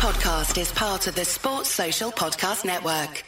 podcast is part of the Sports Social Podcast Network.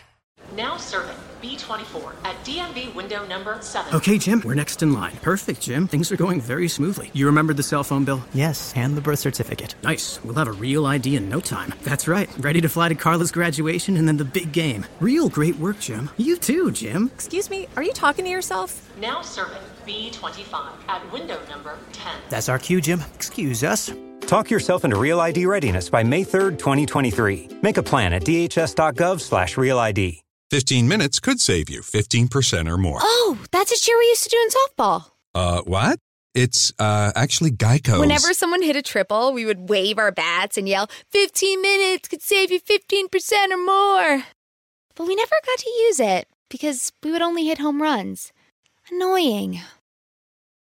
Now serving B24 at DMV window number 7. Okay, Jim, we're next in line. Perfect, Jim. Things are going very smoothly. You remembered the cell phone bill? Yes, and the birth certificate. Nice. We'll have a real ID in no time. That's right. Ready to fly to Carla's graduation and then the big game. Real great work, Jim. You too, Jim. Excuse me, are you talking to yourself? Now serving B25 at window number 10. That's our cue, Jim. Excuse us. Talk yourself into Real ID readiness by May 3rd, 2023. Make a plan at dhs.gov/realid. 15 minutes could save you 15% or more. Oh, that's a cheer we used to do in softball. What? It's actually Geico. Whenever someone hit a triple, we would wave our bats and yell, 15 minutes could save you 15% or more. But we never got to use it because we would only hit home runs. Annoying.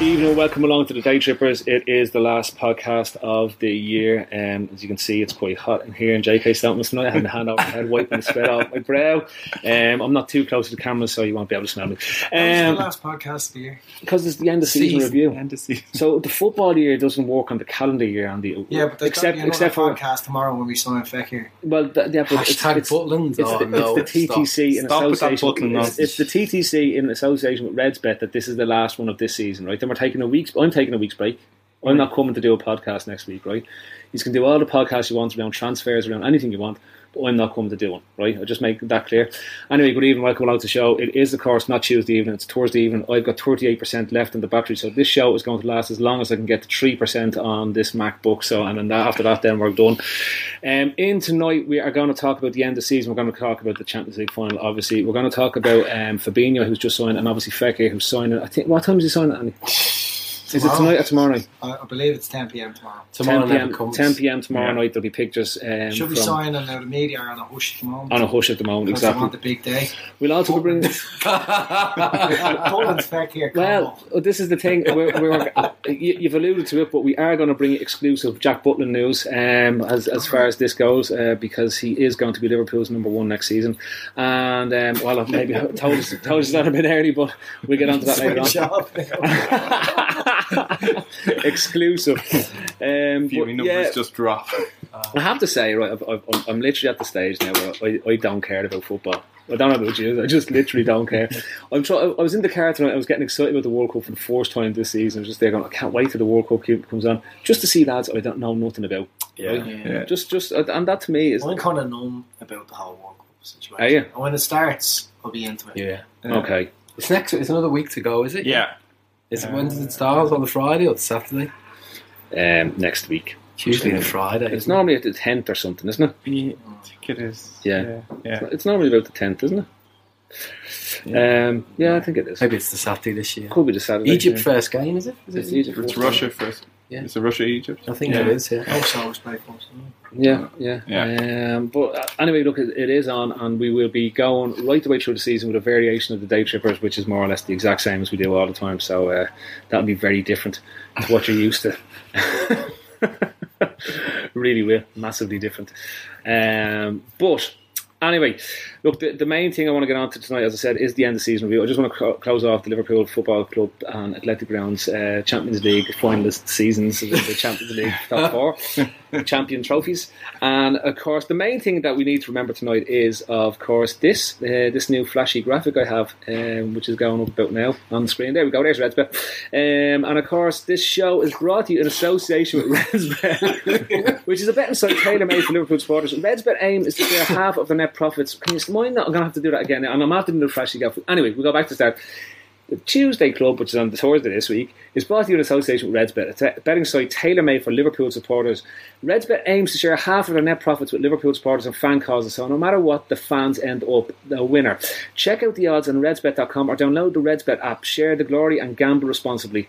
evening and welcome along to the Day Trippers. It is the last podcast of the year, and as you can see, it's quite hot in here. And JK's starting this tonight. I had my hand over my head, wiping the sweat off my brow. I'm not too close to the camera, so you won't be able to smell me. It's the last podcast of the year because it's the end of season review. End of season. So the football year doesn't work on the calendar year, Andy. Yeah, but except for podcast tomorrow when we sign Fekir. Well, yeah, but it's Butland. It's the TTC in association with Redsbet that this is the last one of this season. Right, then we're taking I'm taking a week's break. I'm not coming to do a podcast next week, right? You can do all the podcasts you want around transfers, around anything you want, but I'm not coming to do one, right? I'll just make that clear. Anyway, good evening, welcome along to the show. It is, of course, not Tuesday evening, it's Thursday evening. I've got 38% left in the battery, so this show is going to last as long as I can get to 3% on this MacBook, after that, then we're done. In tonight, we are going to talk about the end of the season. We're going to talk about the Champions League final, obviously. We're going to talk about Fabinho, who's just signed, and obviously Fekir, who's signing. I think, what time is he signing, Andy? Tomorrow. Is it tonight or tomorrow? I believe it's 10pm tomorrow. 10pm tomorrow night. There'll be pictures. Should we sign on the media on a hush at the moment? On a hush at the moment, exactly. Want the big day. We'll also bring... Well, this is the thing. You've alluded to it, but we are going to bring exclusive Jack Butland news as far as this goes, because he is going to be Liverpool's number one next season. And, well, I've maybe told us that a bit early, but we'll get on to that later on. Exclusive. Viewing numbers just drop. I have to say, right, I'm literally at the stage now where I don't care about football. I don't know about you, I just literally don't care. I was in the car tonight, I was getting excited about the World Cup for the first time this season. I was just there going, I can't wait till the World Cup comes on, just to see lads I don't know nothing about. Yeah, right? Yeah. Just, and that to me is... I'm kind of numb about the whole World Cup situation. Are you? And when it starts, I'll be into it. Yeah, okay. It's another week to go, is it? Yeah. Is it when does it start? On the Friday or the Saturday? Next week. It's usually the Friday. It's normally at the 10th or something, isn't it? Yeah, I think it is. Yeah. It's normally about the 10th, isn't it? Yeah. I think it is. Maybe it's the Saturday this year. Could be the Saturday. Egypt first game, is it? It's Egypt. It's Russia first. Yeah. It's a Russia-Egypt. I think it is, yeah. Also, it's played for us. Yeah. But anyway, look, it is on, and we will be going right the way through the season with a variation of the Day Trippers, which is more or less the exact same as we do all the time. So that'll be very different to what you're used to. Really will. Massively different. But... Anyway, look, the main thing I want to get on to tonight, as I said, is the end of season review. I just want to close off the Liverpool Football Club and Athletic Grounds Champions League finalist seasons of the Champions League top four, champion trophies. And, of course, the main thing that we need to remember tonight is, of course, this new flashy graphic I have, which is going up about now on the screen. There we go, there's Redsbet. And, of course, this show is brought to you in association with Redsbet, which is a betting site tailor-made for Liverpool supporters. Redsbet's aim is to share half of the net profits. Can you mind that? I'm going to have to do that again, and I'm after the flashy gap. Anyway, we'll go back to start. The Tuesday Club, which is on the Thursday this week, is brought to you in association with Redsbet. It's a betting site tailor-made for Liverpool supporters. Redsbet aims to share half of their net profits with Liverpool supporters and fan causes, so no matter what, the fans end up a winner. Check out the odds on redsbet.com or download the Redsbet app. Share the glory and gamble responsibly.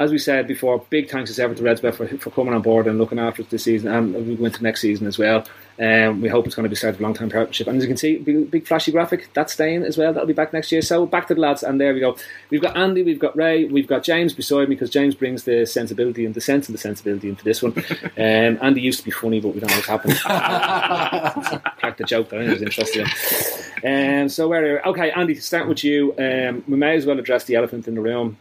as we said before, big thanks as ever to Redsbet for coming on board and looking after us this season, and we go into next season as well. We hope it's going to be started a long-term partnership. And as you can see, big flashy graphic, that's staying as well. That'll be back next year. So back to the lads, and there we go. We've got Andy, we've got Ray, we've got James beside me, because James brings the sensibility and the sense of the sensibility into this one. Andy used to be funny, but we don't know what's happened. Cracked a joke that I was interested in. So where are we? Okay, Andy, to start with you, we may as well address the elephant in the room,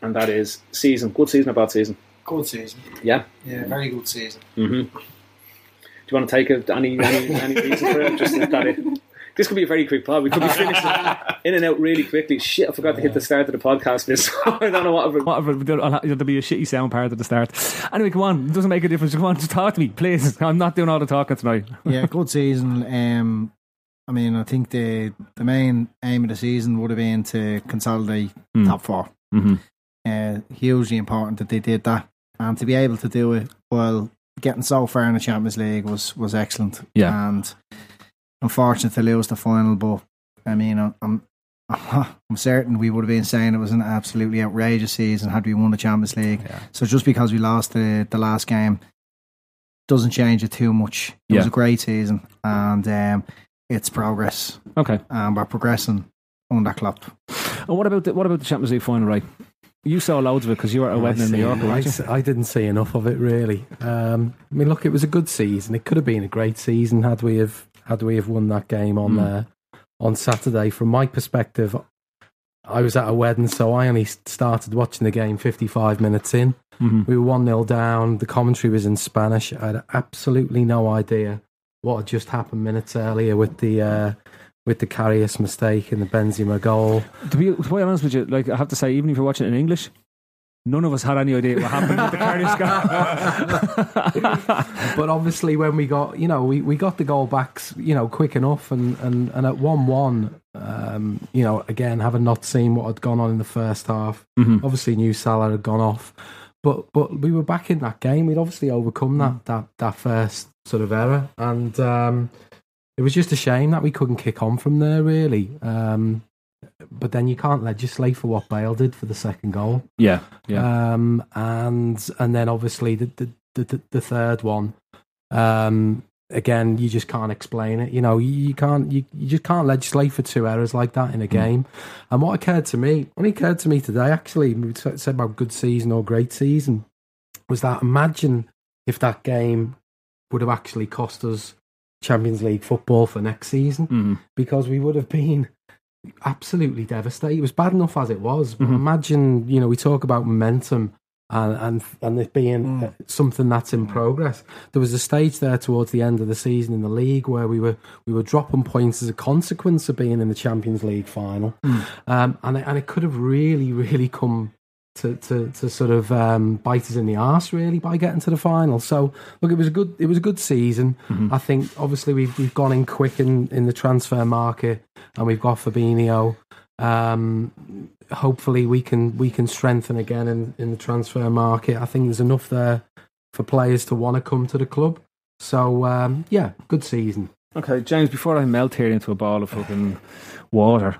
and that is season. Good season or bad season? Good season. Yeah? Yeah, very good season. Mm-hmm. Do you want to take any reason for it? Just that it. This could be a very quick pod. We could be finished in and out really quickly. Shit, I forgot to hit the start of the podcast. This I don't know whatever. There'll be a shitty sound part at the start. Anyway, come on. It doesn't make a difference. Come on, just talk to me, please. I'm not doing all the talking tonight. Yeah, good season. I mean, I think the main aim of the season would have been to consolidate top four. Mm-hmm. Hugely important that they did that, and to be able to do it well. Getting so far in the Champions League was excellent, yeah. And unfortunate to lose the final, but I mean, I'm certain we would have been saying it was an absolutely outrageous season had we won the Champions League. Yeah. So just because we lost the last game doesn't change it too much. It was a great season, and it's progress. Okay, and we're progressing under Klopp. And what about the Champions League final, right? You saw loads of it because you were at a wedding in New York, weren't you? I didn't see enough of it, really. I mean, look, it was a good season. It could have been a great season had we have won that game on Saturday. From my perspective, I was at a wedding, so I only started watching the game 55 minutes in. Mm-hmm. We were 1-0 down. The commentary was in Spanish. I had absolutely no idea what had just happened minutes earlier with the Karius mistake and the Benzema goal. To be honest with you, like, I have to say, even if you're watching it in English, none of us had any idea what happened with the Karius goal. But obviously when we got, we got the goal back, quick enough, and at 1-1, again, having not seen what had gone on in the first half, obviously knew Salah had gone off, but we were back in that game. We'd obviously overcome that first sort of error, and it was just a shame that we couldn't kick on from there, really. But then you can't legislate for what Bale did for the second goal. Yeah, yeah. And then obviously the third one. Again, you just can't explain it. You just can't legislate for two errors like that in a game. And what occurred to me, today, actually, we said about good season or great season, was that imagine if that game would have actually cost us Champions League football for next season, because we would have been absolutely devastated. It was bad enough as it was, but imagine, we talk about momentum and it being something that's in progress. There was a stage there towards the end of the season in the league where we were dropping points as a consequence of being in the Champions League final, and it could have really, really come to sort of bite us in the arse, really, by getting to the final. So look, it was a good season. I think obviously we've gone in quick in the transfer market, and we've got Fabinho. Hopefully we can strengthen again in the transfer market. I think there's enough there for players to want to come to the club. So good season. Okay, James, before I melt here into a ball of fucking water.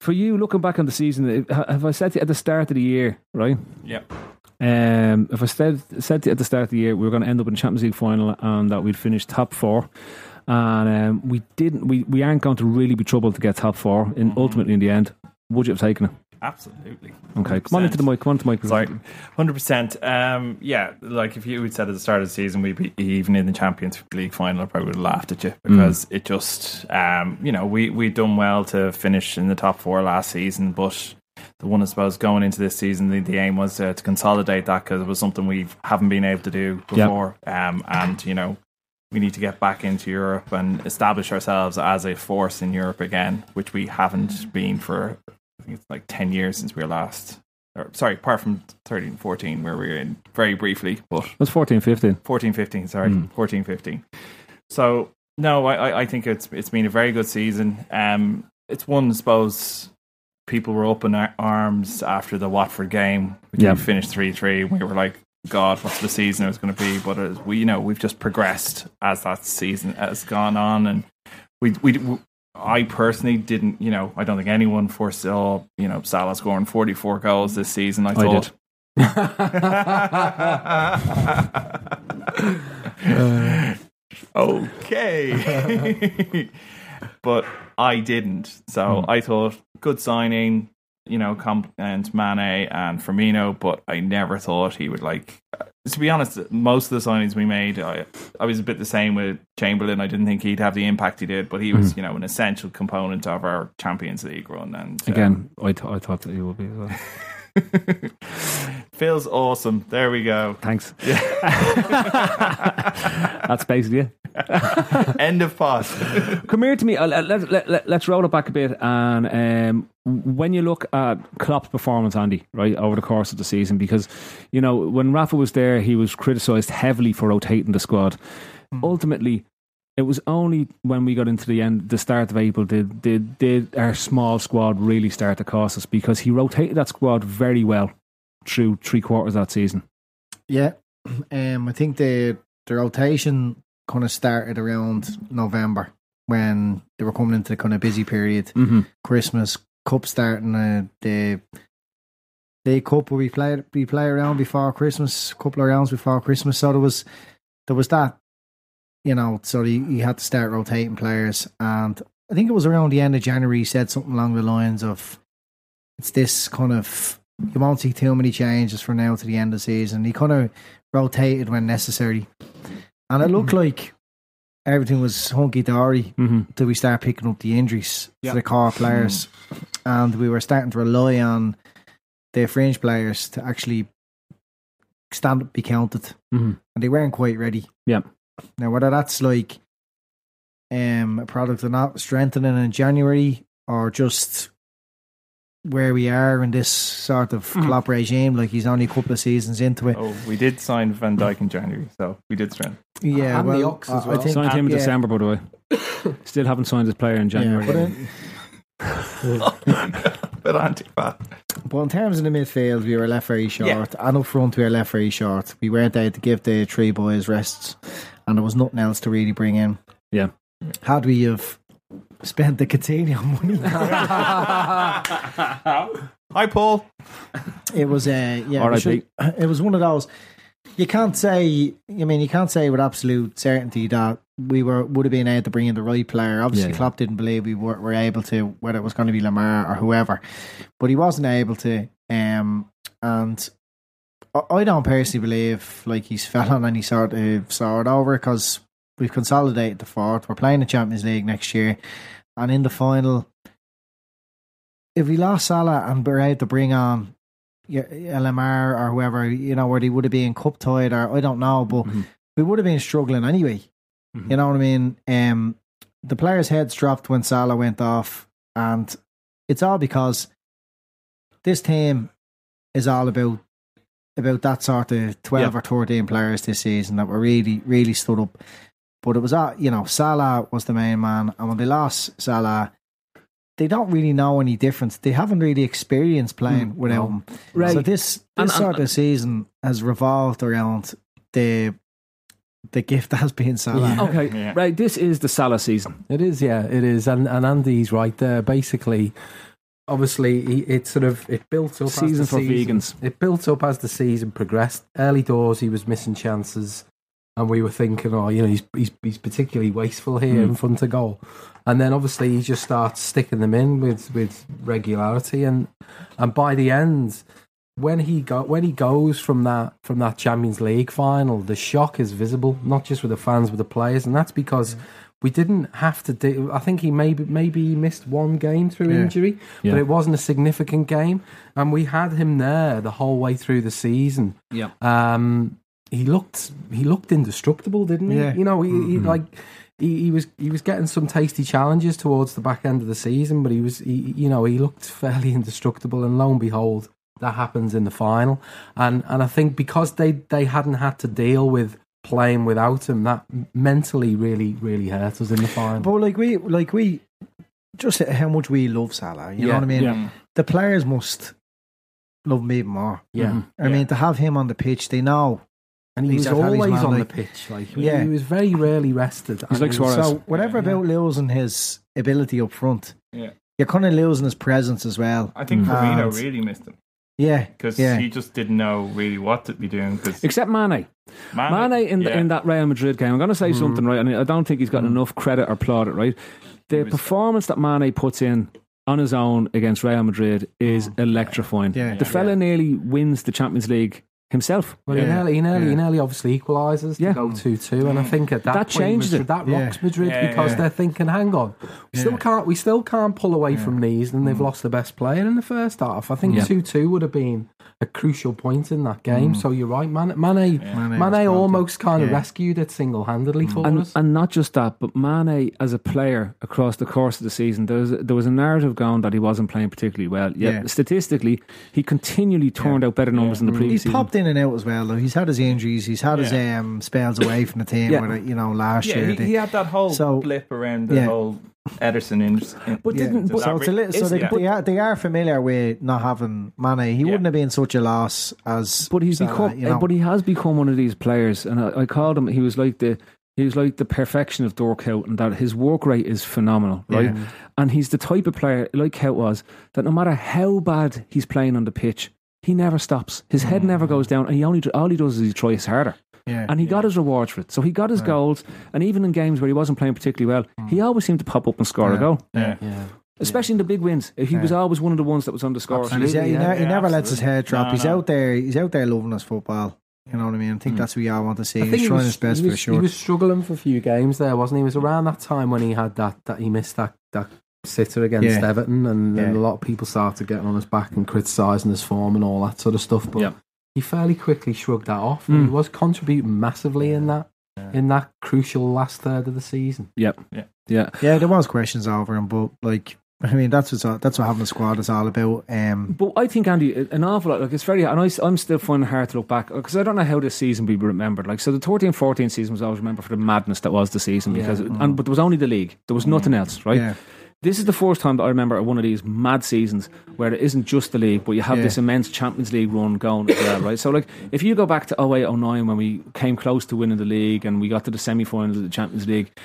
For you, looking back on the season, have I said to you at the start of the year, right? Yeah. If I said to you at the start of the year we were going to end up in the Champions League final and that we'd finish top four, and we didn't, we aren't going to really be troubled to get top four ultimately in the end, would you have taken it? Absolutely. 100%. Okay, come on into the mic. Sorry, 100%. If you had said at the start of the season we'd be even in the Champions League final, I probably would have laughed at you, because it just, we'd done well to finish in the top four last season, but the one, I suppose, going into this season, the aim was to consolidate that, because it was something we haven't been able to do before. We need to get back into Europe and establish ourselves as a force in Europe again, which we haven't been for, I think it's like 10 years since we were last. Apart from 13-14, where we were in very briefly. But it was 14-15. 14-15, sorry. 14-15. So, no, I think it's been a very good season. It's one, I suppose, people were up in arms after the Watford game. We finished 3-3. We were like, God, what's the season it was going to be? But we've just progressed as that season has gone on. And we I personally didn't, you know, I don't think anyone foresaw, you know, Salah scoring 44 goals this season. I thought. I did. Okay. But I didn't. So I thought, good signing, you know, and Mane and Firmino, but I never thought he would, like... To be honest, most of the signings we made, I was a bit the same with Chamberlain. I didn't think he'd have the impact he did, but he was, you know, an essential component of our Champions League run. And again, I thought that he would be as well. Feels awesome. There we go. Thanks. Yeah. That's basically it. End of pod. Come here to me. Let's roll it back a bit. And when you look at Klopp's performance, Andy, right, over the course of the season, because, you know, when Rafa was there, he was criticised heavily for rotating the squad. Ultimately, it was only when we got into the start of April, did our small squad really start to cost us, because he rotated that squad very well through three quarters of that season. Yeah, I think the rotation kind of started around November when they were coming into the kind of busy period. Christmas, Cup starting, the Cup where we play around before Christmas, a couple of rounds before Christmas. So there was that. You know, so he had to start rotating players, and I think it was around the end of January he said something along the lines of, it's this kind of, you won't see too many changes from now to the end of the season. He kind of rotated when necessary, and it looked like everything was hunky-dory till we started picking up the injuries to the core players, and we were starting to rely on the fringe players to actually stand up, be counted, and they weren't quite ready. Yeah. Now, whether that's like a product of not strengthening in January or just where we are in this sort of Klopp regime, like he's only a couple of seasons into it. Oh, we did sign Van Dijk in January, so we did strengthen. Yeah, and the Ox as well. I think, signed him in December, by the way. Still haven't signed his player in January. But anti-fat. But in terms of the midfield, we were left very short, and up front we were left very short. We weren't there to give the three boys rests, and there was nothing else to really bring in. Yeah, had we have spent the Coutinho money? Hi, Paul. It was it was one of those. You can't say. I mean, you can't say with absolute certainty that we would have been able to bring in the right player. Obviously, Klopp didn't believe we were able to, whether it was going to be Lamar or whoever, but he wasn't able to. And I don't personally believe like he's fell on any sort of sword over, because we've consolidated the fourth. We're playing the Champions League next year, and in the final, if we lost Salah and were able to bring on Lamar or whoever, you know, where they would have been cup tied, or I don't know, but we would have been struggling anyway. You know what I mean? The players' heads dropped when Salah went off, and it's all because this team is all about that sort of 12 or 13 players this season that were really, really stood up. But it was, you know, Salah was the main man, and when they lost Salah, they don't really know any difference. They haven't really experienced playing without him. Right. So this season has revolved around the gift that has been Salah. Yeah. Okay, right. This is the Salah season. It is, yeah, it is. And Andy's right there. Basically, obviously, it built up season as the season. Vegans. It built up as the season progressed. Early doors, he was missing chances, and we were thinking, oh, you know, he's particularly wasteful here in front of goal. And then obviously he just starts sticking them in with regularity, and by the end, when he goes from that Champions League final, the shock is visible, not just with the fans, with the players, and that's because we didn't have to do. I think he maybe he missed one game through injury, but it wasn't a significant game, and we had him there the whole way through the season. Yeah, he looked indestructible, didn't he? Yeah. You know, he like. He was getting some tasty challenges towards the back end of the season, but he looked fairly indestructible, and lo and behold, that happens in the final. And I think because they hadn't had to deal with playing without him, that mentally really, really hurt us in the final. But like we just how much we love Salah, you know what I mean? Yeah. The players must love him even more. Yeah. I mean, to have him on the pitch, they know. And he was always on the pitch. Like, he was very rarely rested. He's like Suarez. So whatever about losing his ability up front. Yeah. You're kind of losing his presence as well. I think Firmino really missed him. Yeah. Because he just didn't know really what to be doing. Except Mane. Mane in that Real Madrid game. I'm going to say something, right? I mean, I don't think he's gotten enough credit or plaudit, right? The performance that Mane puts in on his own against Real Madrid is electrifying. Yeah, the fella nearly wins the Champions League himself. Well, he nearly obviously equalises to go 2-2, and I think at that point, changes Madrid, it. That rocks Madrid because they're thinking, hang on, we still can't pull away from these, and they've lost the best player in the first half. I think 2-2 would have been a crucial point in that game. So you're right, Mane almost kind of rescued it single-handedly for us. And not just that, but Mane as a player across the course of the season, there was a narrative going that he wasn't playing particularly well. Yet statistically, he continually turned out better numbers in the previous season. He popped in and out as well, though. He's had his injuries, he's had his spells away from the team where, you know, last year he had that whole blip around the whole Ederson in, but didn't so, but, so, it's a little, so they are familiar with not having Mane. He wouldn't have been such a loss as, but he's Salah, become, you know? But he has become one of these players, and I called him. He was like the perfection of Dor Coutt, and that his work rate is phenomenal, right? Yeah. And he's the type of player like Coutt was, that no matter how bad he's playing on the pitch, he never stops. His head never goes down, and all he does is he tries harder. Yeah, and he got his rewards for it. So he got his goals, and even in games where he wasn't playing particularly well, he always seemed to pop up and score a goal. Yeah. Yeah. Especially in the big wins, he was always one of the ones that was on the score. He never lets his head drop. No, he's out there loving his football. You know what I mean? I think that's what y'all want to see. He's trying his best for sure. He was struggling for a few games there, wasn't he? It was around that time when he had that he missed that sitter against Everton, and a lot of people started getting on his back and criticising his form and all that sort of stuff. But he fairly quickly shrugged that off. He was contributing massively in that crucial last third of the season. Yep. Yeah. Yeah. Yeah, there was questions over him, but like, I mean, that's what having a squad is all about. But I think, Andy, an awful lot, like, it's very, and I'm still finding it hard to look back, because I don't know how this season will be remembered. Like, so the 13-14 season was always remembered for the madness that was the season, because but there was only the league. There was nothing else, right? Yeah. This is the first time that I remember one of these mad seasons where it isn't just the league, but you have this immense Champions League run going as well, right? So, like, if you go back to 2008-09 when we came close to winning the league and we got to the semi-finals of the Champions League,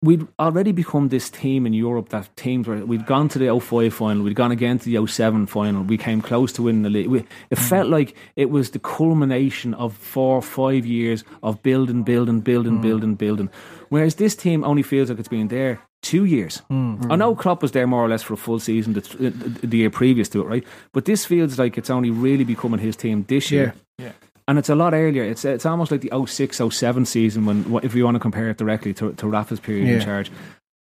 we'd already become this team in Europe, that teams where we'd gone to the 05 final, we'd gone again to the 07 final, we came close to winning the league. It felt like it was the culmination of 4 or 5 years of building. Whereas this team only feels like it's been there 2 years. I know Klopp was there more or less for a full season the year previous to it, right? But this feels like it's only really becoming his team this year. Yeah. And it's a lot earlier. It's almost like the 06-07 season, when, if you want to compare it directly to Rafa's period in charge.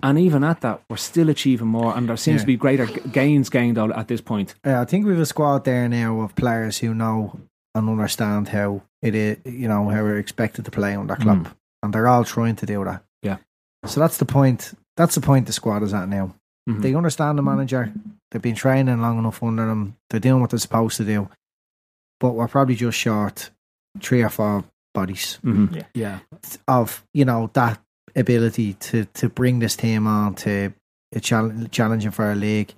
And even at that, we're still achieving more, and there seems to be greater gains gained at this point. I think we have a squad there now of players who know and understand how it is, you know, how we're expected to play under Klopp, and they're all trying to do that. Yeah. So that's the point. That's the point the squad is at now. Mm-hmm. They understand the manager. They've been training long enough under them. They're doing what they're supposed to do. But we're probably just short 3 or 4 bodies of, you know, that ability to bring this team on to a challenging for a league.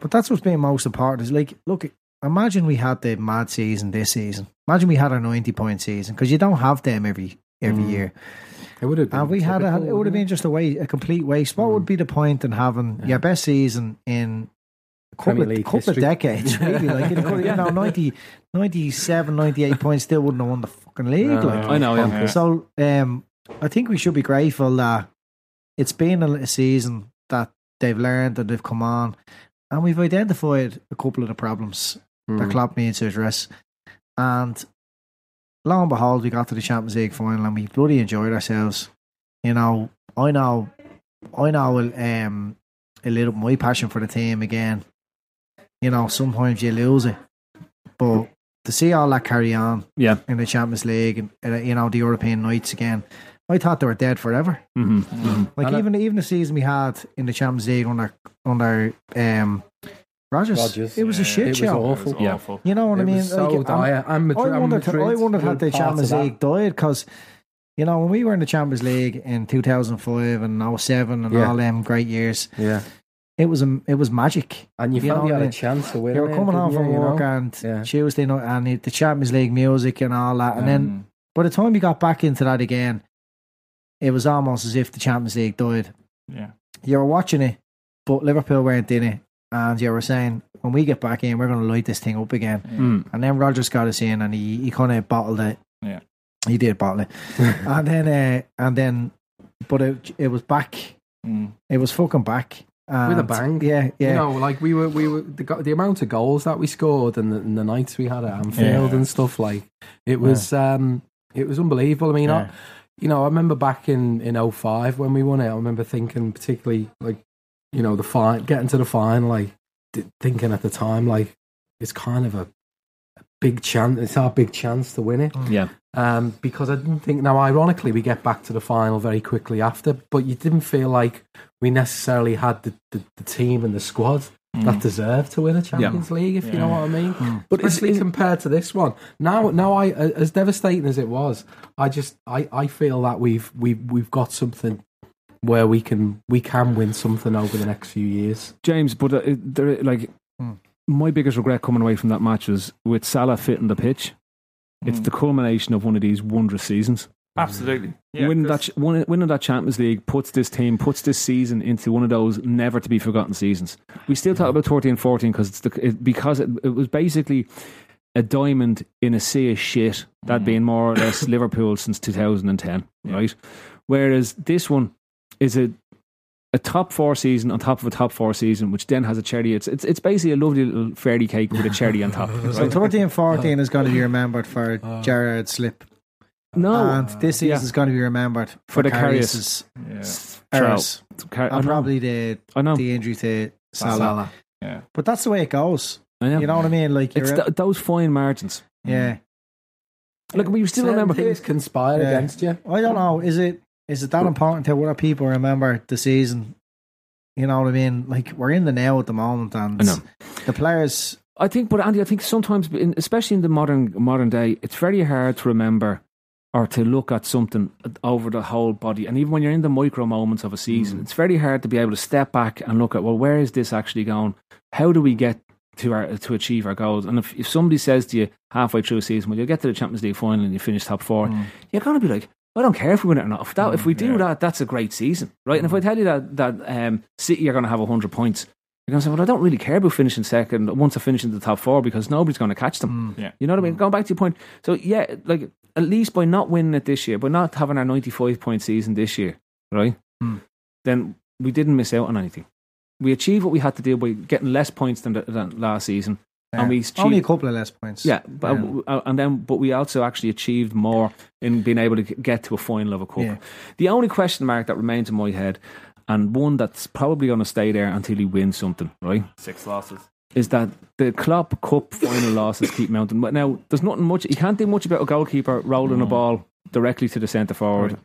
But that's what's been most important. Is like, look, imagine we had the mad season this season. Imagine we had a 90-point season, because you don't have them every year. It would have been, and we had it would have been just a complete waste. What would be the point in having your best season in a couple of decades? Really, like, you know, 97, 98 points still wouldn't have won the fucking league. No, like, I know. Yeah. So I think we should be grateful that it's been a season that they've learned, that they've come on, and we've identified a couple of the problems that Klopp needs to address. And lo and behold, we got to the Champions League final and we bloody enjoyed ourselves. You know, I know. A little my passion for the team again. You know, sometimes you lose it, but to see all that carry on, in the Champions League and you know the European nights again, I thought they were dead forever. Mm-hmm. Mm-hmm. Like, and even the season we had in the Champions League under Rodgers. It was a shit show. It was awful. Yeah. Awful. You know what I mean? So like, I wondered had the Champions League died, because, you know, when we were in the Champions League in 2005 and 07 and all them great years, it was magic. And you felt you had a chance to win. You were coming home from work and Tuesday night and the Champions League music and all that, and then by the time you got back into that again, it was almost as if the Champions League died. Yeah. you were watching it, but Liverpool weren't in it. And you were saying, when we get back in, we're going to light this thing up again. Yeah. And then Rodgers got us in, and he kind of bottled it. Yeah, he did bottle it. But it was back. Mm. It was fucking back. And with a bang. Yeah, yeah. You know, like we were the amount of goals that we scored and the nights we had at Anfield and stuff, like it was unbelievable. I mean, I remember back in 05 when we won it, I remember thinking particularly like, you know, getting to the final, like thinking at the time, like it's kind of a big chance. It's our big chance to win it. Yeah. Because I didn't think, now ironically we get back to the final very quickly after, but you didn't feel like we necessarily had the team and the squad that deserved to win a Champions League, if you know what I mean. But especially compared to this one, now I, as devastating as it was, I feel that we've got something where we can win something over the next few years, James. But my biggest regret coming away from that match was with Salah fitting the pitch. It's the culmination of one of these wondrous seasons. Absolutely. Yeah, winning that Champions League puts this season into one of those never to be forgotten seasons. We still talk about 13-14 because it was basically a diamond in a sea of shit, that being more or less Liverpool since 2010, right? Whereas this one is a top four season on top of a top four season, which then has a cherry. It's basically a lovely little fairy cake with a cherry on top. Right? So 13-14 is going to be remembered for Gerard's slip. No, and this season is going to be remembered for the Karius' errors, and probably the injury to Salah. Yeah, but that's the way it goes. You know what I mean? Like it's those fine margins. Yeah. Look, we still remember things conspired against you. I don't know. Is it that important to other people remember the season? You know what I mean? Like we're in the now at the moment, and the players. I think, but Andy, I think sometimes, especially in the modern day, it's very hard to remember or to look at something over the whole body. And even when you're in the micro moments of a season, it's very hard to be able to step back and look at, well, where is this actually going? How do we get to achieve our goals? And if somebody says to you halfway through a season, well, you'll get to the Champions League final and you finish top four, you're going to be like, I don't care if we win it or not. If we do that, that's a great season, right? And if I tell you that City are going to have 100 points, you're going to say, well, I don't really care about finishing second once I finish in the top four because nobody's going to catch them. You know what I mean? Going back to your point. So, like, at least by not winning it this year, by not having our 95-point season this year, right? Then we didn't miss out on anything. We achieved what we had to do by getting less points than last season. And we achieved, only a couple of less points. But we also actually achieved more in being able to get to a final of a cup. Yeah. The only question mark that remains in my head, and one that's probably going to stay there until he wins something, right? 6 losses. Is that the Klopp Cup final losses keep mounting. But now, there's nothing much, you can't do much about a goalkeeper rolling a ball directly to the centre forward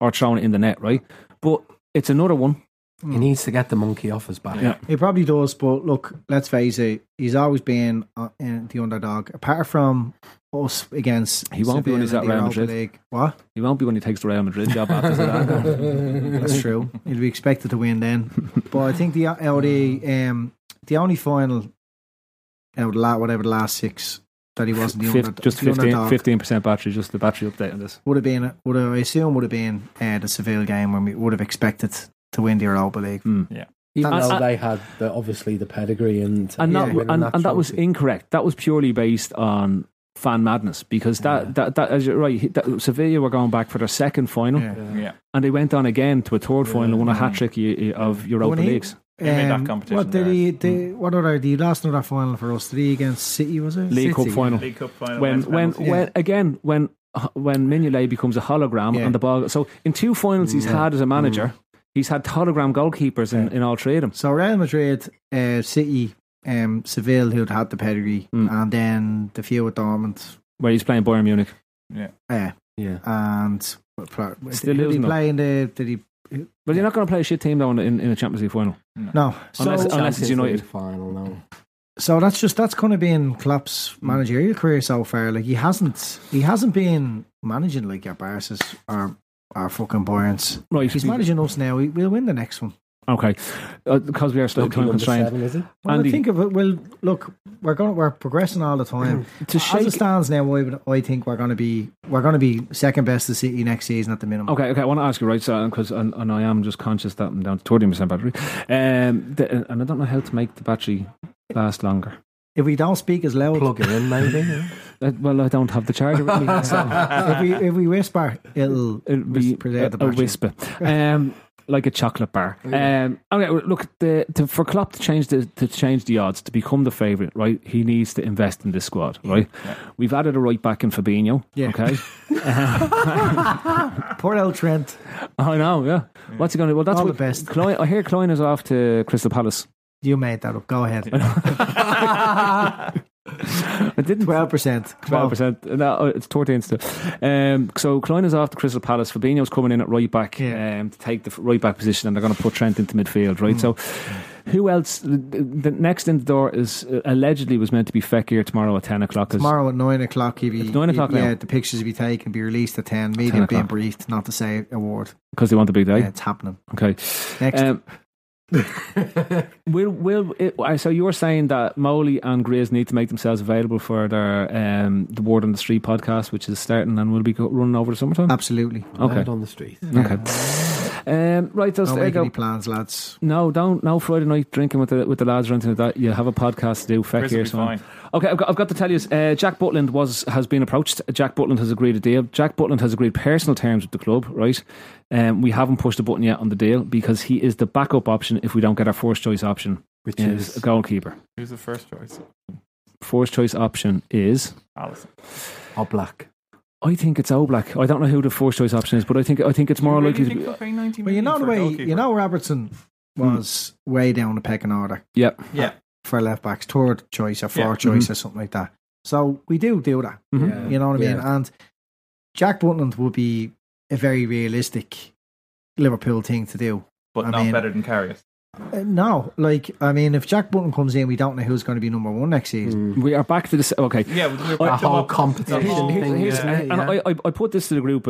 or throwing it in the net, right? But it's another one. He needs to get the monkey off his back. Yeah. He probably does, but look, let's face it, he's always been the underdog, apart from us against. He won't be when he's at Real Madrid. League. What? He won't be when he takes the Real Madrid job after that. That's true. He'll be expected to win then. But I think the only final out of whatever the last 6 that he wasn't the underdog. Just 15% battery, just the battery update on this. Would have been the Sevilla game when we would have expected to win the Europa League. Yeah. Even though they had obviously the pedigree and that was incorrect. That was purely based on fan madness because that as you're right, Sevilla were going back for their second final and they went on again to a third final, won a hat-trick of Europa Leagues. In that competition. He lost another final for us, 3 against City, was it? League Cup final. When Mignolet becomes a hologram and the ball. So in 2 finals he's had as a manager, he's had hologram goalkeepers in all three of them. So Real Madrid, City, Seville, who'd had the pedigree, and then the few with Dortmund, where he's playing Bayern Munich. And still losing. Well, you're not going to play a shit team though in a Champions League final. No. Unless it's United final. No. So that's kind of been Klopp's managerial career so far. Like he hasn't been managing like your Barca's or our fucking Bayerns. Right, he's managing us now. We'll win the next one. Okay, because we are still time constrained. Well, think of it. Well, look, we're progressing all the time. As it stands now, I think we're going to be second best to City next season at the minimum. Okay. I want to ask you, right, Sam, because and I am just conscious that I'm down to 13% battery, and I don't know how to make the battery last longer. If we don't speak as loud, plug it in, maybe. Well, I don't have the charger with me, so if we whisper, it'll be a whisper. Like a chocolate bar. Yeah. Okay, look, for Klopp to change the odds to become the favourite, right? He needs to invest in this squad, right? Yeah. We've added a right back in Fabinho. Yeah. Okay. Poor old Trent. I know. Yeah. What's he going to? Well, that's all the best. Clyne, I hear Clyne is off to Crystal Palace. You made that up. Go ahead. I didn't. 12%. 12%. No, it's 14 still. So Clyne is off to Crystal Palace. Fabinho's coming in at right back to take the right back position, and they're going to put Trent into midfield, right? Mm. So who else? The next in the door is allegedly was meant to be Fekir tomorrow at 10 o'clock. Tomorrow at 9 o'clock. Yeah, the pictures will be taken, be released at 10. Media being briefed not to say a word because they want the big day. Yeah, it's happening. Okay. Next. So you're saying that Moley and Grizz need to make themselves available for their the Word on the Street podcast, which is starting and will be running over the summertime. Absolutely. Okay. Word on the Street. Okay. Right. Don't make any plans, lads. No, don't. No Friday night drinking with the lads or anything like that. You have a podcast to do. Fekir. Okay, I've got to tell you, Jack Butland has been approached. Jack Butland has agreed a deal. Jack Butland has agreed personal terms with the club. Right. We haven't pushed the button yet on the deal because he is the backup option if we don't get our first choice option, which is a goalkeeper. Who's the first choice? First choice option is Alisson. Oblak. I think it's Oblak. I don't know who the first choice option is, but I think it's more likely to be. Well, you know Robertson was way down the pecking order. Yeah. For left backs, third choice or fourth choice or something like that. So we do that. Mm-hmm. Yeah. You know what I mean? And Jack Butland would be a very realistic Liverpool thing to do, but better than Karius. If Jack Butland comes in, we don't know who's going to be number one next season. We are back to this. Okay, yeah, we're back to whole competition. I put this to the group.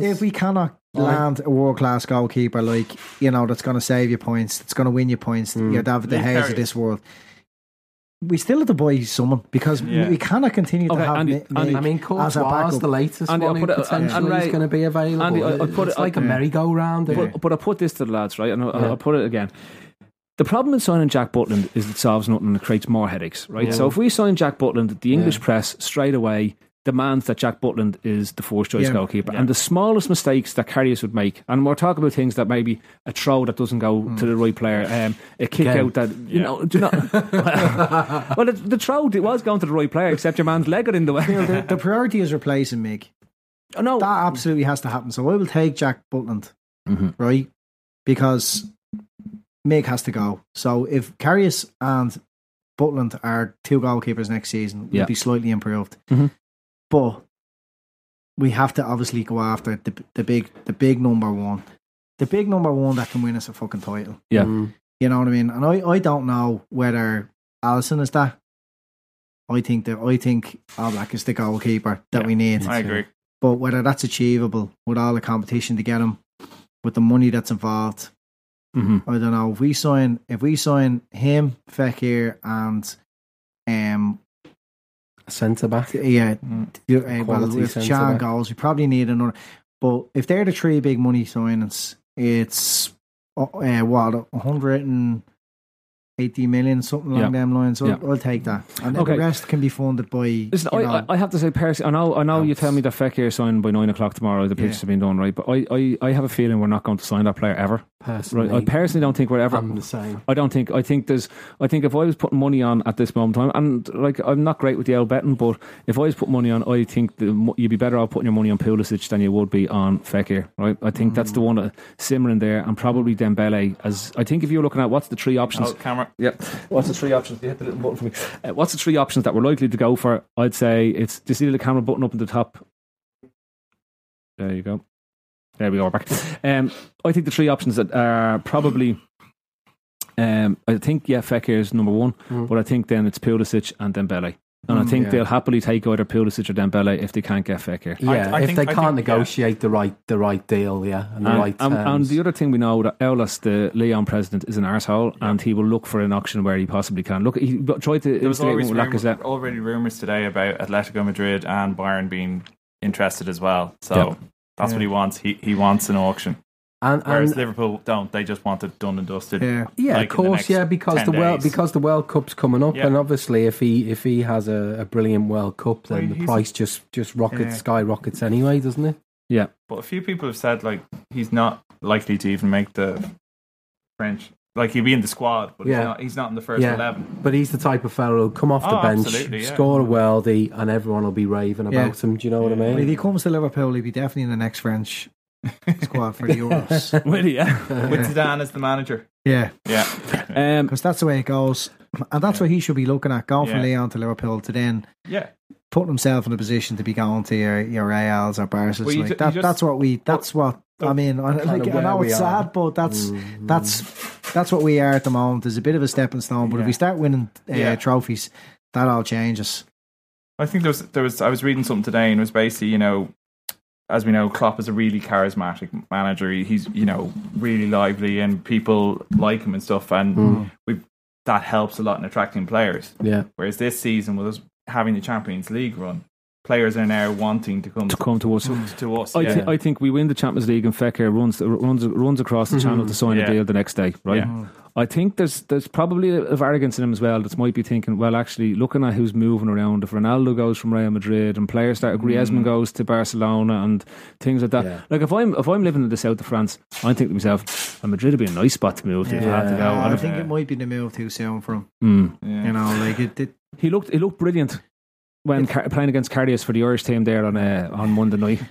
If we cannot land a world class goalkeeper, that's going to save you points, it's going to win you points, you're David De Gea of this world. We still have to buy someone because we cannot continue to have Andy, Courtois was the latest Andy, one who potentially is going to be available. Andy, it's like a merry-go-round. But I put this to the lads, right? And I'll put it again. The problem with signing Jack Butland is it solves nothing and it creates more headaches, right? Yeah. So if we sign Jack Butland, the English press straight away demands that Jack Butland is the first choice goalkeeper, and the smallest mistakes that Karius would make, and we're talking about things that maybe a throw that doesn't go to the right player, a kick out that well, the throw was going to the right player, except your man's leg got in the way. The priority is replacing Mig. Oh, no, that absolutely has to happen. So I will take Jack Butland, right, because Mig has to go. So if Karius and Butland are two goalkeepers next season, we'll be slightly improved. Mm-hmm. But we have to obviously go after the big number one. The big number one that can win us a fucking title. Yeah. Mm. You know what I mean? And I don't know whether Alisson is that. I think Oblak is the goalkeeper that we need. I agree. But whether that's achievable with all the competition to get him, with the money that's involved, I don't know. If we sign him, Fekir, and centre back, with Chan goals, we probably need another. But if they're the three big money signings, it's 180 million, something along them lines. I'll take that, and then the rest can be funded by. Listen, I have to say, personally, I know you tell me that Fekir signed by 9 o'clock tomorrow. The pitches have been done, right? But I have a feeling we're not going to sign that player ever. Personally, right? I personally don't think we're ever. I'm the same. I think if I was putting money on at this moment in time, and I'm not great with the old betting, but if I was putting money on, I think you'd be better off putting your money on Pulisic than you would be on Fekir, right? I think that's the one that simmering there, and probably Dembele. As I think if you're looking at what's the three options, what's the three options? You hit the little button for me. What's the three options that we're likely to go for? I'd say it's just the camera button up at the top. There you go. There we are back. I think the three options that are probably, I think Fekir is number one, but I think then it's Pulisic and then Dembele. And I think they'll happily take either Pulisic or Dembele if they can't get Fekir. Yeah, if they can't negotiate the right deal, and the right terms. And the other thing we know, that Aulas, the Lyon president, is an arsehole, and he will look for an auction where he possibly can. Look, he tried to... There was already rumours today about Atletico Madrid and Bayern being interested as well. So that's what he wants. He wants an auction. Whereas Liverpool don't, they just want it done and dusted. Because the World Cup's coming up, and obviously if he has a brilliant World Cup, then the price just skyrockets anyway, doesn't it? Yeah, but a few people have said he's not likely to even make the French. He'll be in the squad, but he's not in the first 11. But he's the type of fella who'll come off the bench, score a worldie, and everyone will be raving about him. Do you know what I mean? If he comes to Liverpool, he'll be definitely in the next French squad for the Euros. Will he? With Zidane as the manager. Yeah. Because that's the way it goes, and that's what he should be looking at. Going from Lyon to Liverpool to then putting himself in a position to be going to your Reals or Barca's. Well, that's what we are at the moment. There's a bit of a stepping stone, but if we start winning trophies, that all changes. I think there was. I was reading something today, and it was basically, as we know, Klopp is a really charismatic manager. He's really lively, and people like him and stuff, and that helps a lot in attracting players. Yeah. Whereas this season, with us having the Champions League run, players are now wanting to come to us. I think we win the Champions League and Fekir runs across the channel to sign a deal the next day, right? Yeah. I think there's probably a bit of arrogance in him as well, that might be thinking, well, actually, looking at who's moving around, if Ronaldo goes from Real Madrid and players start, Griezmann goes to Barcelona and things like that. Yeah. If I'm living in the south of France, I'm thinking to myself, Madrid would be a nice spot to move to if I had to go. I think it might be the move too soon for him. He looked brilliant when playing against Karius for the Irish team there on Monday night.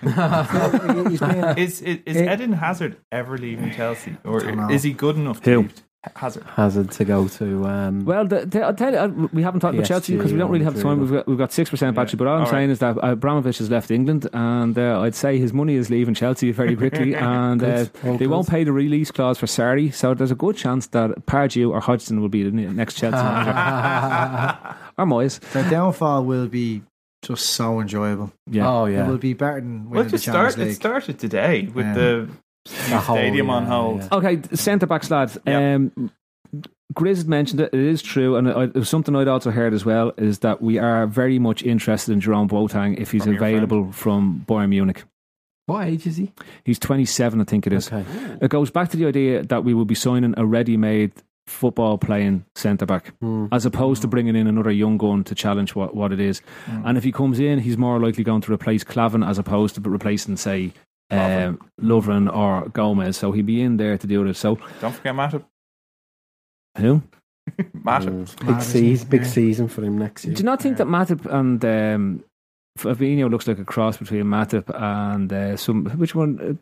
Is Eden Hazard ever leaving Chelsea, or is he good enough to leave? Hazard to go to. I'll tell you, we haven't talked about Chelsea because we don't really have the time. We've got 6% battery, but all I'm saying is that Abramovich has left England, and I'd say his money is leaving Chelsea very quickly, and they won't pay the release clause for Sarri, so there's a good chance that Pardew or Hodgson will be the next Chelsea manager. Or Moyes. The downfall will be just so enjoyable. Yeah. Oh yeah. It will be better than winning the Champions League. It started today with the stadium on hold. Yeah. Okay, centre backs, lads. Grizz mentioned it is true, and it was something I'd also heard as well, is that we are very much interested in Jerome Boateng if he's available from Bayern Munich. What age is he? He's 27, I think it is. Okay. It goes back to the idea that we will be signing a ready-made football playing centre back as opposed to bringing in another young gun to challenge what it is. And if he comes in, he's more likely going to replace Clavin as opposed to replacing, say, Lovren or Gomez, so he'd be in there to do it. So don't forget Matip. Who? Matip. Big season for him next year. Do you not think that Matip and Fabinho looks like a cross between Matip and which one?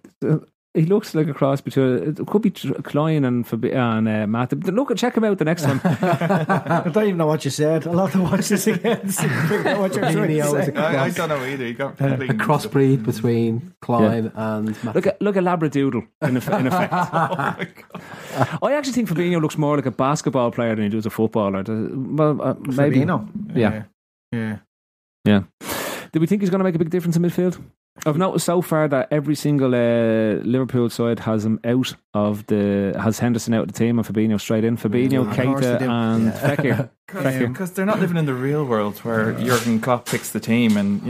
He looks like a cross between, it could be Clyne and Matip. Look, check him out the next time. I don't even know what you said. I'll have to watch this again. I don't know either. You got a crossbreed between Clyne and Matip. Look a labradoodle in effect. Oh my God. I actually think Fabinho looks more like a basketball player than he does a footballer. Well, maybe. Fabinho. Yeah. Do we think he's going to make a big difference in midfield? I've noticed so far that every single Liverpool side has Henderson out of the team and Fabinho straight in. Fabinho, Keita, and Fekir. Because they're not living in the real world where Jürgen Klopp picks the team, and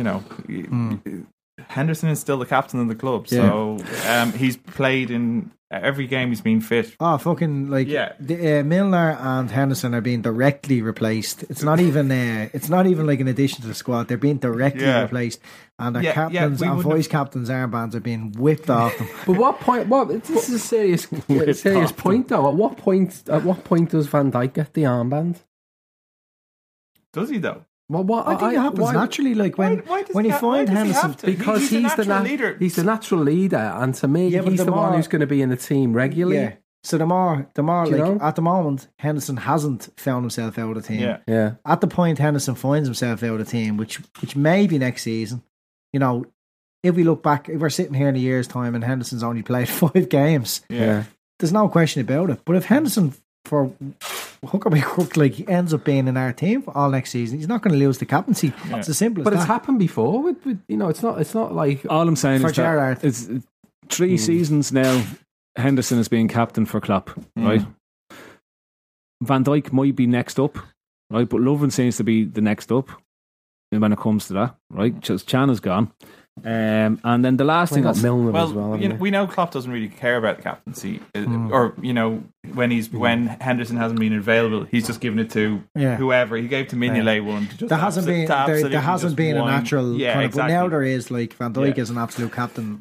Henderson is still the captain of the club, so he's played in every game. He's been fit. Oh, fucking Milner and Henderson are being directly replaced. It's not even like an addition to the squad. They're being directly replaced, and their captains and vice captains' armbands are being whipped off them. But what point? This is a serious point though. At what point does Van Dijk get the armband? Does he though? Well, I think it happens naturally. When you find Henderson, because he's the natural leader, and to me, he's the one who's going to be in the team regularly. Yeah. So the more at the moment, Henderson hasn't found himself out of the team. Yeah. At the point Henderson finds himself out of the team, which may be next season. If we look back, if we're sitting here in a year's time and Henderson's only played 5 games, there's no question about it. But if Henderson for Hook, like he ends up being in our team for all next season. He's not going to lose the captaincy. Yeah. It's as simple as that. But it's happened before. With, you know, it's not like all I'm saying for is Gerrard. That it's three seasons now. Henderson is being captain for Klopp, right? Van Dijk might be next up, right? But Lovren seems to be the next up when it comes to that, right? Just Chan is gone. And then the last thing that's Milner as well, you know, we know Klopp doesn't really care about the captaincy, or you know, when Henderson hasn't been available, he's just given it to whoever. He gave to Mignolet one. To just there hasn't been a natural kind of, but now there is. Like Van Dijk is an absolute captain,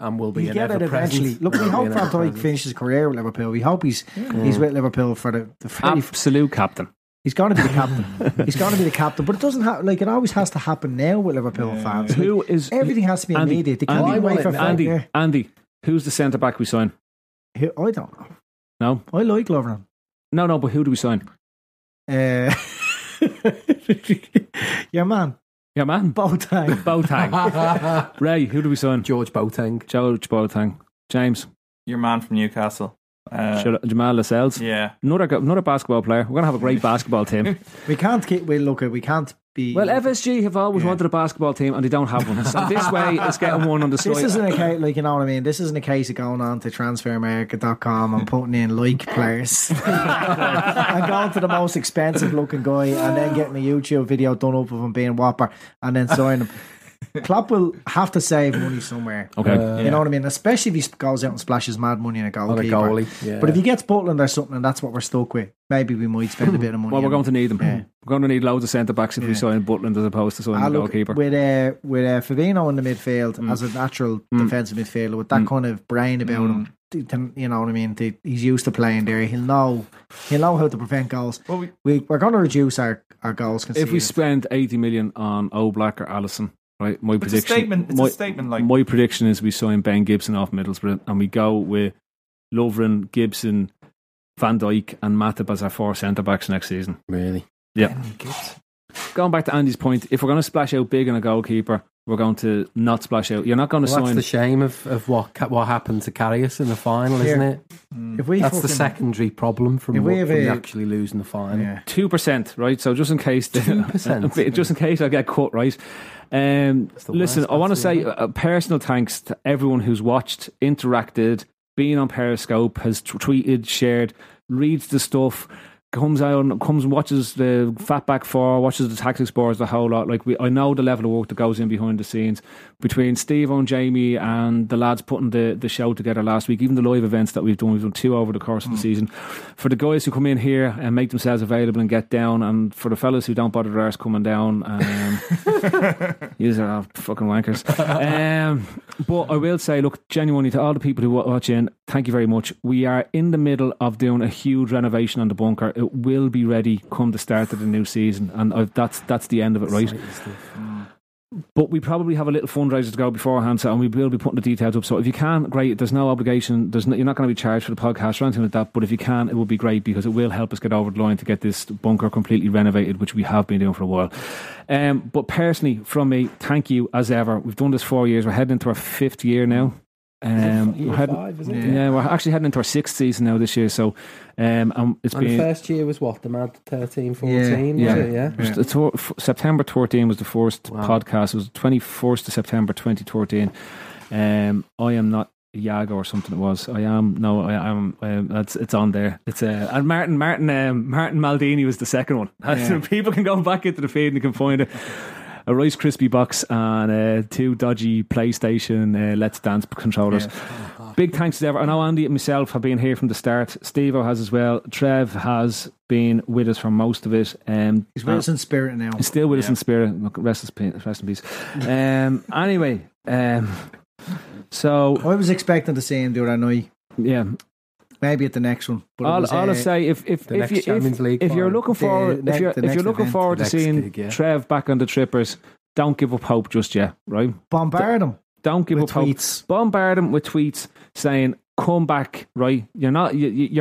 and will be. You get it eventually. Look, we hope Van Dijk finishes his career with Liverpool. We hope he's with Liverpool for the absolute captain. He's going to be the captain. But it doesn't have, like, it always has to happen now with Liverpool fans. Like, who is everything has to be immediate? They can't wait for Andy, who's the centre back we sign? Who, I don't know. No, I like Lovren. No, but who do we sign? Your man, Boateng. Ray, who do we sign? George Boateng. James, your man from Newcastle. Jamal Lascelles, another basketball player. We're going to have a great basketball team. We can't be FSG have always wanted a basketball team and they don't have one, so this way it's getting one on the side. This isn't a case, like, you know what I mean, this isn't a case of going on to transfermarket.com and putting in like players and going to the most expensive looking guy and then getting a YouTube video done up of him being whopper and then signing him. Klopp will have to save money somewhere. Okay, you know what I mean. Especially if he goes out and splashes mad money on a goalkeeper. On a goalie, but if he gets Butland or something, and that's what we're stuck with, maybe we might spend a bit of money. Well, we're going to need them. Yeah. We're going to need loads of centre backs if we sign Butland as opposed to signing a goalkeeper. With Fabinho in the midfield as a natural defensive midfielder with that kind of brain about him. You know what I mean, he's used to playing there. He'll know how to prevent goals. Well, we're going to reduce our goals conceded. If we spend 80 million on Oblak or Alisson, right, my prediction is we sign Ben Gibson off Middlesbrough and we go with Lovren, Gibson, Van Dijk and Matip as our four centre-backs next season. Really? Yeah. Going back to Andy's point, if we're going to splash out big on a goalkeeper, we're going to not splash out. You're not going to sign... That's the shame of what happened to Karius in the final, isn't it? That's the secondary problem from actually losing the final. Yeah. 2%, right? So just in case... 2%? Just in case I get cut, right? Listen, I want to say personal thanks to everyone who's watched, interacted, been on Periscope, has tweeted, shared, reads the stuff... comes and watches the Fatback 4, watches the Tactics Boards, the whole lot. Like, I know the level of work that goes in behind the scenes between Steve and Jamie and the lads putting the show together last week. Even the live events that we've done two over the course of the season. For the guys who come in here and make themselves available and get down, and for the fellas who don't bother their arse coming down, these are all fucking wankers. But I will say, look, genuinely, to all the people who watch in, thank you very much. We are in the middle of doing a huge renovation on the bunker. It will be ready come the start of the new season, and that's the end of it, right? But we probably have a little fundraiser to go beforehand, so, and we will be putting the details up. So if you can, great. There's no obligation. You're not going to be charged for the podcast or anything like that. But if you can, it would be great because it will help us get over the line to get this bunker completely renovated, which we have been doing for a while. But personally, from me, thank you as ever. We've done this 4 years. We're heading into our fifth year now. We're actually heading into our sixth season now this year. So, the first year was what, the mad 13-14? September 2014 was the first podcast. It was the 21st of September 2014. I am not Yago or something. It was I am. It's on there. It's and Martin Maldini was the second one. So people can go back into the feed and they can find it. A Rice Krispie box and two dodgy PlayStation Let's Dance controllers. Big thanks as ever. I know Andy and myself have been here from the start. Steve-O has as well. Trev has been with us for most of it. He's with us in spirit now. He's still with us in spirit. Look, rest in peace. Anyway, so I was expecting to see him do that night. Yeah. Maybe at the next one. But I'll say if you're looking forward, to seeing Trev back on the trippers, don't give up hope just yet, right? Bombard him. Don't give up hope. Bombard him with tweets saying, "Come back, right? You're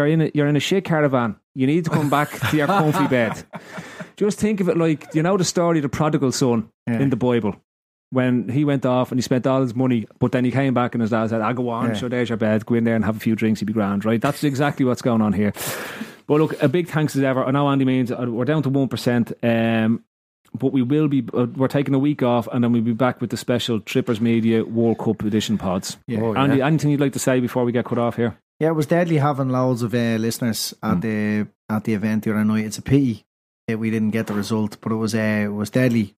in a shit caravan. You need to come back to your comfy bed." Just think of it like, you know, the story of the prodigal son in the Bible. When he went off and he spent all his money, but then he came back and his dad said, "I'll go on, so there's your bed, go in there and have a few drinks, you'll be grand," right? That's exactly what's going on here. Well, look, a big thanks as ever. I know, Andy, means we're down to 1%, but we will be. We're taking a week off, and then we'll be back with the special Trippers Media World Cup edition pods. Yeah. Oh, yeah. Andy, anything you'd like to say before we get cut off here? Yeah, it was deadly having loads of listeners at the event the other night. It's a pity that we didn't get the result, but it was deadly.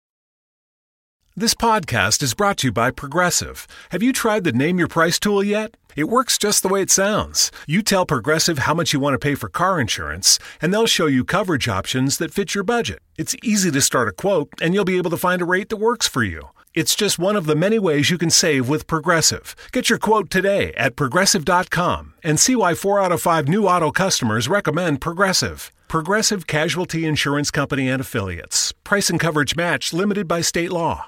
This podcast is brought to you by Progressive. Have you tried the Name Your Price tool yet? It works just the way it sounds. You tell Progressive how much you want to pay for car insurance, and they'll show you coverage options that fit your budget. It's easy to start a quote, and you'll be able to find a rate that works for you. It's just one of the many ways you can save with Progressive. Get your quote today at Progressive.com and see why 4 out of 5 new auto customers recommend Progressive. Progressive Casualty Insurance Company and Affiliates. Price and coverage match limited by state law.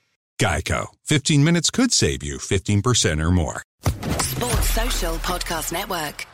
Geico. 15 minutes could save you 15% or more. Sports Social Podcast Network.